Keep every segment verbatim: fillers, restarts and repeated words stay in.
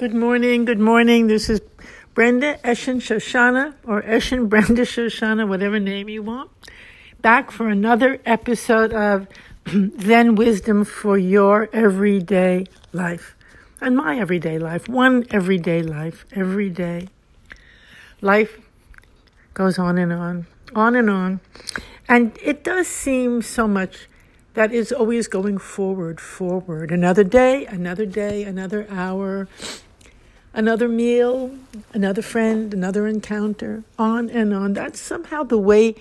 Good morning, good morning. This is Brenda Eishin Shoshana, or Eishin Brenda Shoshana, whatever name you want. Back for another episode of Zen Wisdom for Your Everyday Life. And my everyday life, one everyday life, every day. Life goes on and on, on and on. And it does seem so much that is always going forward, forward. Another day, another day, another hour, another meal, another friend, another encounter, on and on. That's somehow the way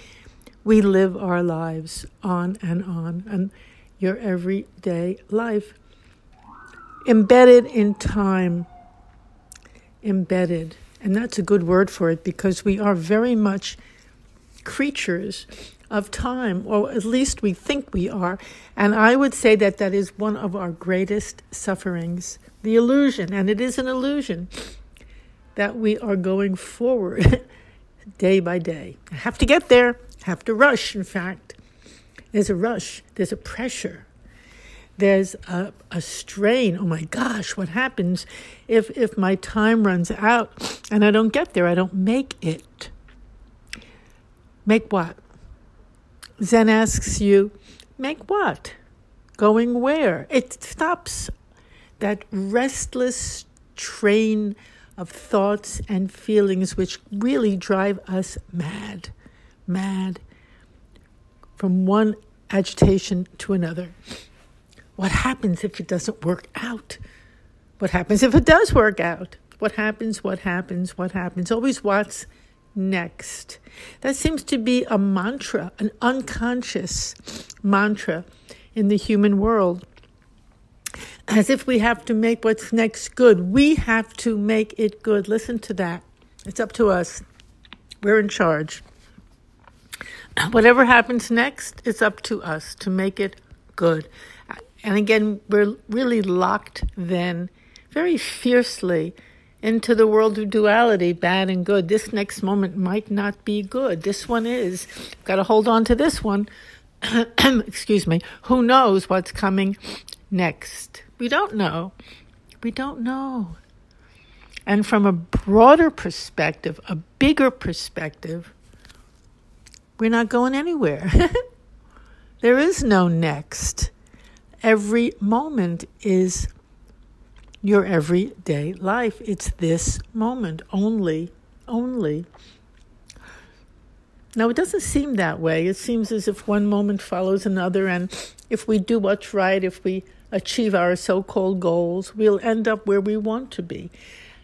we live our lives, on and on, and your everyday life. Embedded in time, embedded. And that's a good word for it, because we are very much creatures of time, or at least we think we are. And I would say that that is one of our greatest sufferings, the illusion, and it is an illusion, that we are going forward day by day. I have to get there, I have to rush, in fact. There's a rush, there's a pressure, there's a, a strain. Oh my gosh, what happens if, if my time runs out and I don't get there, I don't make it? Make what? Zen asks you, make what? Going where? It stops that restless train of thoughts and feelings which really drive us mad, mad, from one agitation to another. What happens if it doesn't work out? What happens if it does work out? What happens, what happens, what happens? Always what's next. That seems to be a mantra, an unconscious mantra in the human world. As if we have to make what's next good. We have to make it good. Listen to that. It's up to us. We're in charge. Whatever happens next, it's up to us to make it good. And again, we're really locked then very fiercely into the world of duality, bad and good. This next moment might not be good. This one is. Got to hold on to this one. Excuse me. Who knows what's coming next? We don't know. We don't know. And from a broader perspective, a bigger perspective, we're not going anywhere. There is no next. Every moment is your everyday life. It's this moment only, only. Now, it doesn't seem that way. It seems as if one moment follows another, and if we do what's right, if we achieve our so-called goals, we'll end up where we want to be.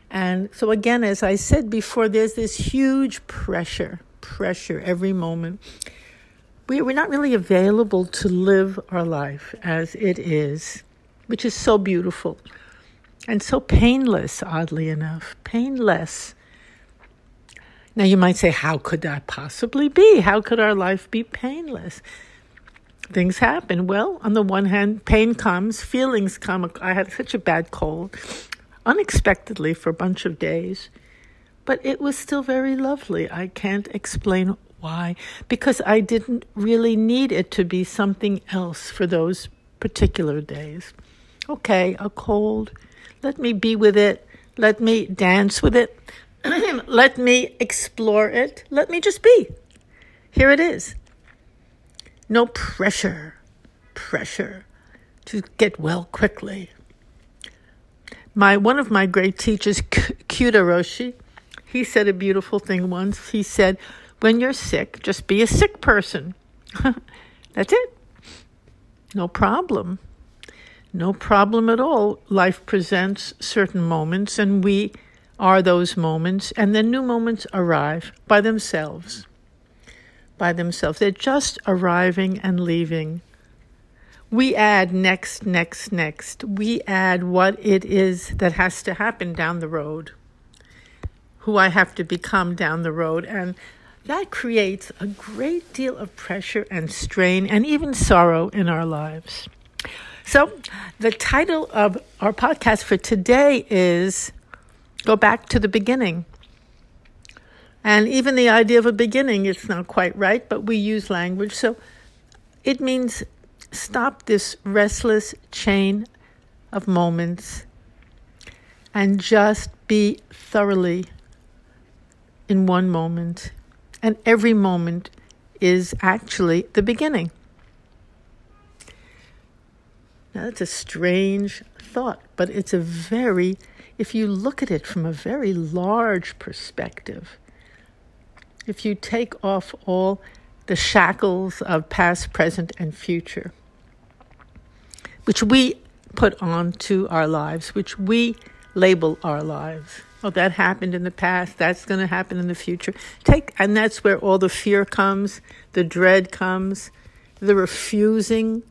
And so again, as I said before, there's this huge pressure, pressure every moment. We, we're not really available to live our life as it is, which is so beautiful. And so painless, oddly enough, painless. Now you might say, how could that possibly be? How could our life be painless? Things happen. Well, on the one hand, pain comes, feelings come. I had such a bad cold, unexpectedly for a bunch of days. But it was still very lovely. I can't explain why, because I didn't really need it to be something else for those particular days. Okay, a cold. Let me be with it. Let me dance with it. Let me explore it. Let me just be. Here it is. No pressure, pressure to get well quickly. My one of my great teachers, Kyudo Roshi, he said a beautiful thing once. He said, when you're sick, just be a sick person. That's it. No problem. No problem at all. Life presents certain moments, and we are those moments. And then new moments arrive by themselves. By themselves. They're just arriving and leaving. We add next, next, next. We add what it is that has to happen down the road. Who I have to become down the road. And that creates a great deal of pressure and strain and even sorrow in our lives. So the title of our podcast for today is Go Back to the Beginning. And even the idea of a beginning, it's not quite right, but we use language. So it means stop this restless chain of moments and just be thoroughly in one moment. And every moment is actually the beginning. Now, that's a strange thought, but it's a very, if you look at it from a very large perspective, if you take off all the shackles of past, present, and future, which we put on to our lives, which we label our lives. Oh, that happened in the past. That's going to happen in the future. Take, and that's where all the fear comes, the dread comes, the refusing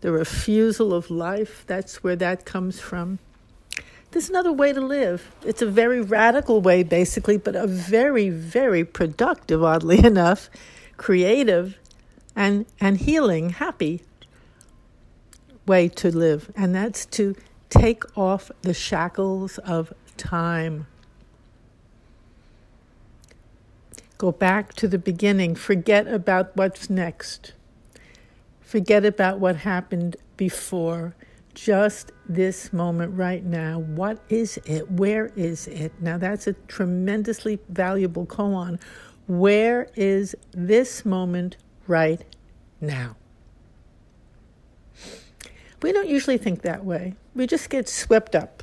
The refusal of life, that's where that comes from. There's another way to live. It's a very radical way, basically, but a very, very productive, oddly enough, creative and, and healing, happy way to live. And that's to take off the shackles of time. Go back to the beginning. Forget about what's next. Forget about what happened before. Just this moment right now. What is it? Where is it? Now that's a tremendously valuable koan. Where is this moment right now? We don't usually think that way. We just get swept up.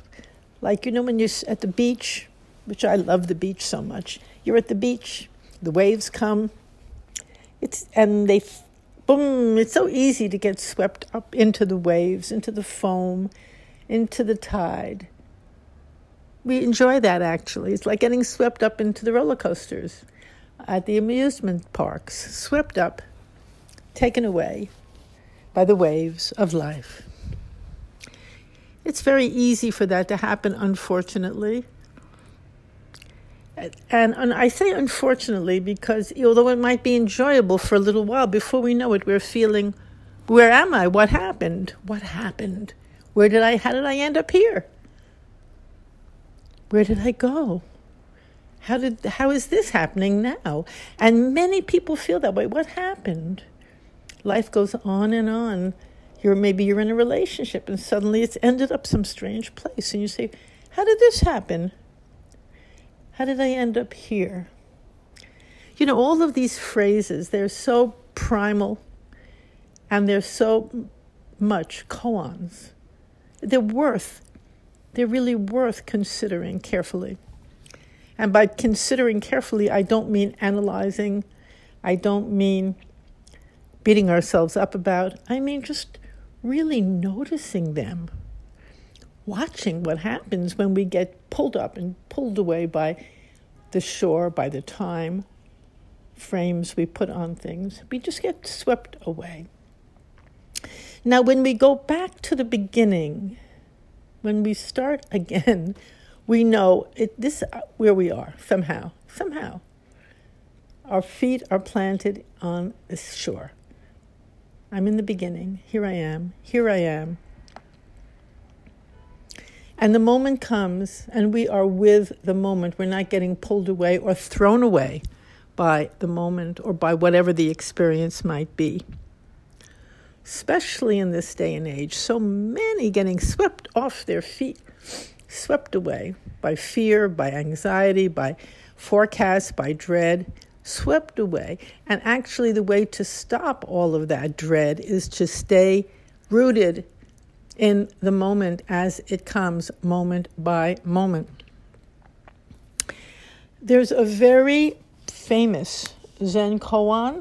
Like, you know, when you're at the beach, which I love the beach so much. You're at the beach. The waves come. It's and they... Boom, it's so easy to get swept up into the waves, into the foam, into the tide. We enjoy that, actually. It's like getting swept up into the roller coasters at the amusement parks, swept up, taken away by the waves of life. It's very easy for that to happen, unfortunately. And, and I say unfortunately because although it might be enjoyable for a little while, before we know it, we're feeling, where am I? What happened? What happened? Where did I, how did I end up here? Where did I go? How did, how is this happening now? And many people feel that way. What happened? Life goes on and on. You're, maybe you're in a relationship and suddenly it's ended up some strange place. And you say, how did this happen? How did I end up here? You know, all of these phrases, they're so primal and they're so much koans. They're worth, they're really worth considering carefully. And by considering carefully, I don't mean analyzing. I don't mean beating ourselves up about. I mean just really noticing them. Watching what happens when we get pulled up and pulled away by the shore, by the time frames we put on things. We just get swept away. Now, when we go back to the beginning, when we start again, we know it, this where we are somehow, somehow. Our feet are planted on the shore. I'm in the beginning. Here I am. Here I am. And the moment comes, and we are with the moment. We're not getting pulled away or thrown away by the moment or by whatever the experience might be. Especially in this day and age, so many getting swept off their feet, swept away by fear, by anxiety, by forecasts, by dread, swept away. And actually the way to stop all of that dread is to stay rooted in the moment as it comes, moment by moment. There's a very famous Zen koan,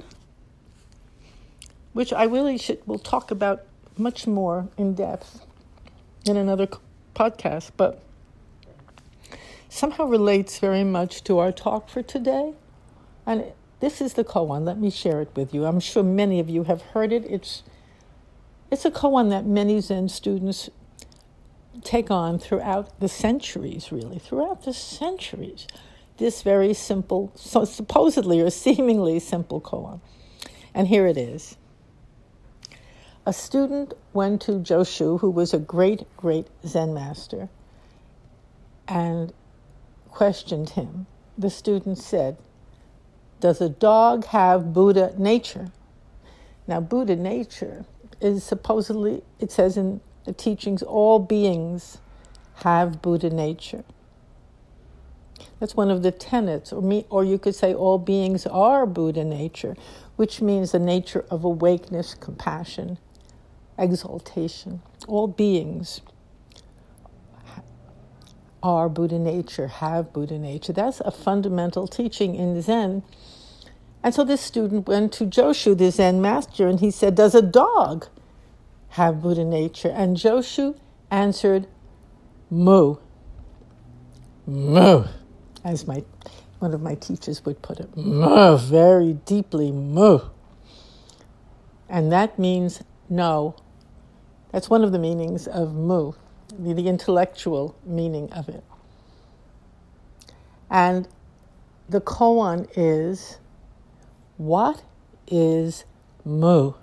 which I really should, will talk about much more in depth in another podcast, but somehow relates very much to our talk for today. And this is the koan. Let me share it with you. I'm sure many of you have heard it. It's It's a koan that many Zen students take on throughout the centuries, really, throughout the centuries. This very simple, so supposedly or seemingly simple koan. And here it is. A student went to Joshu, who was a great, great Zen master, and questioned him. The student said, "Does a dog have Buddha nature?" Now, Buddha nature is supposedly, it says in the teachings, all beings have Buddha nature. That's one of the tenets, or me, or you could say all beings are Buddha nature, which means the nature of awakeness, compassion, exaltation. All beings are Buddha nature, have Buddha nature. That's a fundamental teaching in Zen. And so this student went to Joshu, the Zen master, and he said, does a dog have Buddha nature? And Joshu answered, moo. Moo, as my one of my teachers would put it. Moo, very deeply moo. And that means no. That's one of the meanings of moo, the, the intellectual meaning of it. And the koan is, what is moo?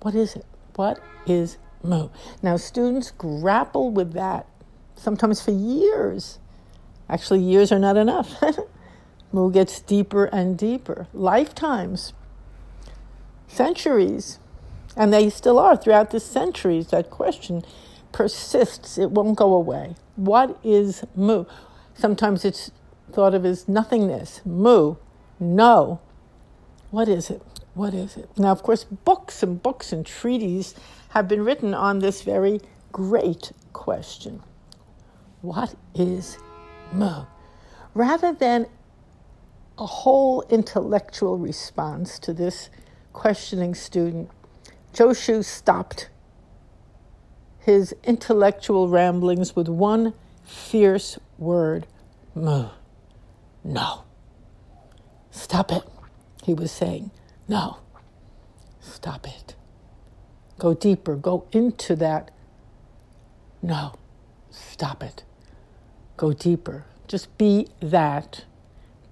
What is it? What is moo? Now students grapple with that sometimes for years. Actually, years are not enough. Moo gets deeper and deeper. Lifetimes, centuries, and they still are throughout the centuries. That question persists. It won't go away. What is moo? Sometimes it's thought of as nothingness. Moo, no. What is it? What is it? Now, of course, books and books and treatises have been written on this very great question. What is moo? Rather than a whole intellectual response to this questioning student, Joshu stopped his intellectual ramblings with one fierce word, moo. No. Stop it, he was saying. No. Stop it. Go deeper. Go into that. No. Stop it. Go deeper. Just be that.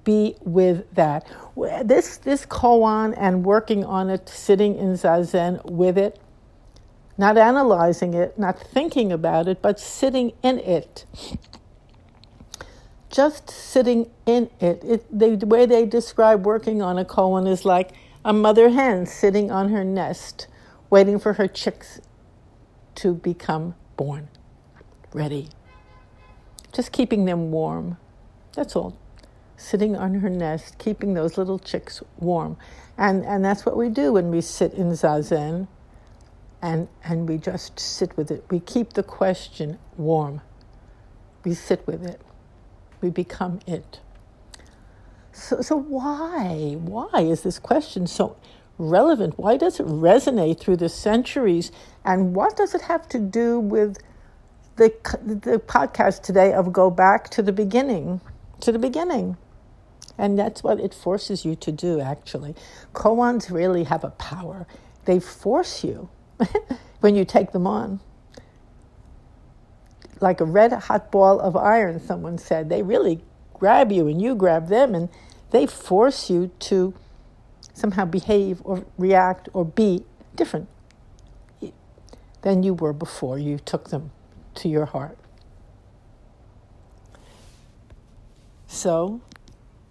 Be with that. This this koan and working on it, sitting in zazen with it, not analyzing it, not thinking about it, but sitting in it. Just sitting in it. it they, the way they describe working on a koan is like a mother hen sitting on her nest, waiting for her chicks to become born, ready. Just keeping them warm. That's all. Sitting on her nest, keeping those little chicks warm. And and that's what we do when we sit in zazen and and we just sit with it. We keep the question warm. We sit with it. We become it. So so why? Why is this question so relevant? Why does it resonate through the centuries? And what does it have to do with The, the podcast today of go back to the beginning, to the beginning. And that's what it forces you to do, actually. Koans really have a power. They force you when you take them on. Like a red hot ball of iron, someone said. They really grab you and you grab them and they force you to somehow behave or react or be different than you were before you took them to your heart. So,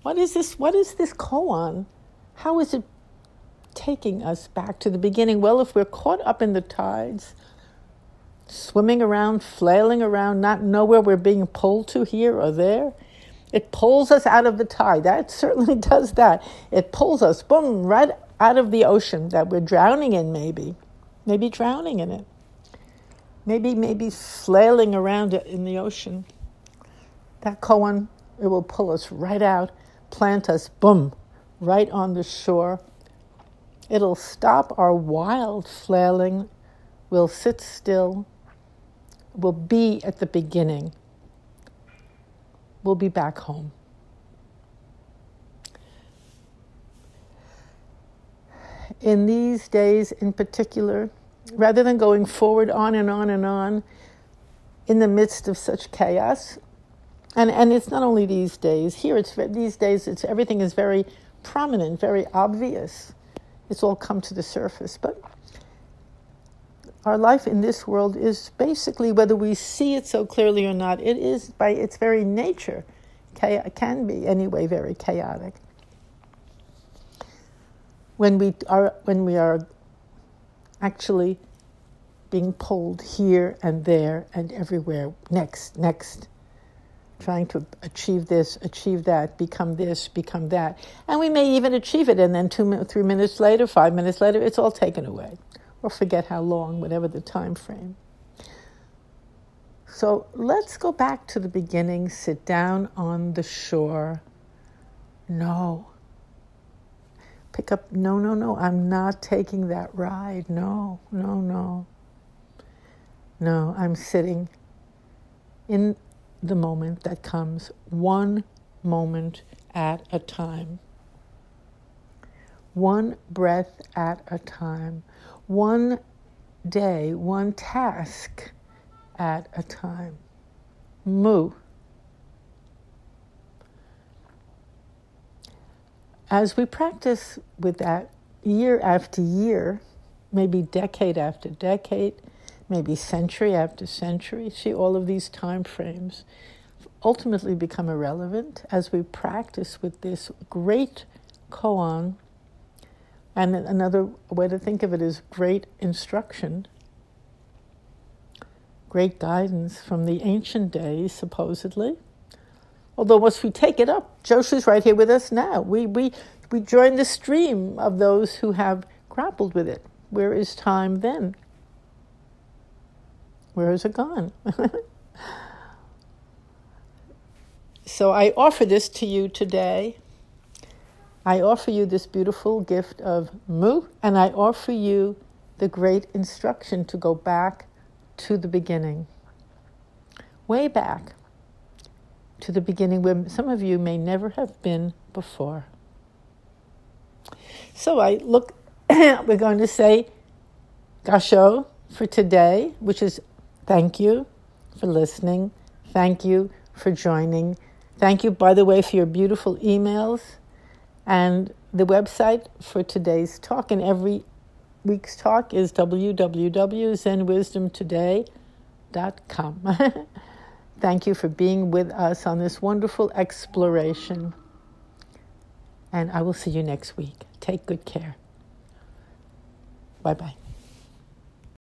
what is this? What is this koan? How is it taking us back to the beginning? Well, if we're caught up in the tides, swimming around, flailing around, not know where we're being pulled to here or there, it pulls us out of the tide. That certainly does that. It pulls us, boom, right out of the ocean that we're drowning in, maybe. Maybe drowning in it. Maybe, maybe flailing around in the ocean. That koan, it will pull us right out, plant us, boom, right on the shore. It'll stop our wild flailing. We'll sit still. We'll be at the beginning. We'll be back home. In these days in particular, rather than going forward on and on and on in the midst of such chaos, and, and it's not only these days. Here, it's these days, it's everything is very prominent, very obvious. It's all come to the surface. But our life in this world is basically, whether we see it so clearly or not, it is by its very nature, can be anyway very chaotic. When we are, when we are actually being pulled here and there and everywhere. Next, next. Trying to achieve this, achieve that, become this, become that. And we may even achieve it, and then two, three minutes later, five minutes later, it's all taken away. Or forget how long, whatever the time frame. So let's go back to the beginning, sit down on the shore. No. Pick up, no, no, no, I'm not taking that ride. No, no, no. No, I'm sitting in the moment that comes, one moment at a time. One breath at a time. One day, one task at a time. Mu. As we practice with that year after year, maybe decade after decade, maybe century after century, see all of these time frames ultimately become irrelevant as we practice with this great koan. And another way to think of it is great instruction, great guidance from the ancient days, supposedly. Although once we take it up, Joshu's right here with us now. We we we join the stream of those who have grappled with it. Where is time then? Where is it gone? So I offer this to you today. I offer you this beautiful gift of Mu, and I offer you the great instruction to go back to the beginning. Way back to the beginning where some of you may never have been before. So I look, we're going to say Gasho for today, which is thank you for listening. Thank you for joining. Thank you, by the way, for your beautiful emails. And the website for today's talk and every week's talk is w w w dot zen wisdom today dot com. Thank you for being with us on this wonderful exploration. And I will see you next week. Take good care. Bye-bye.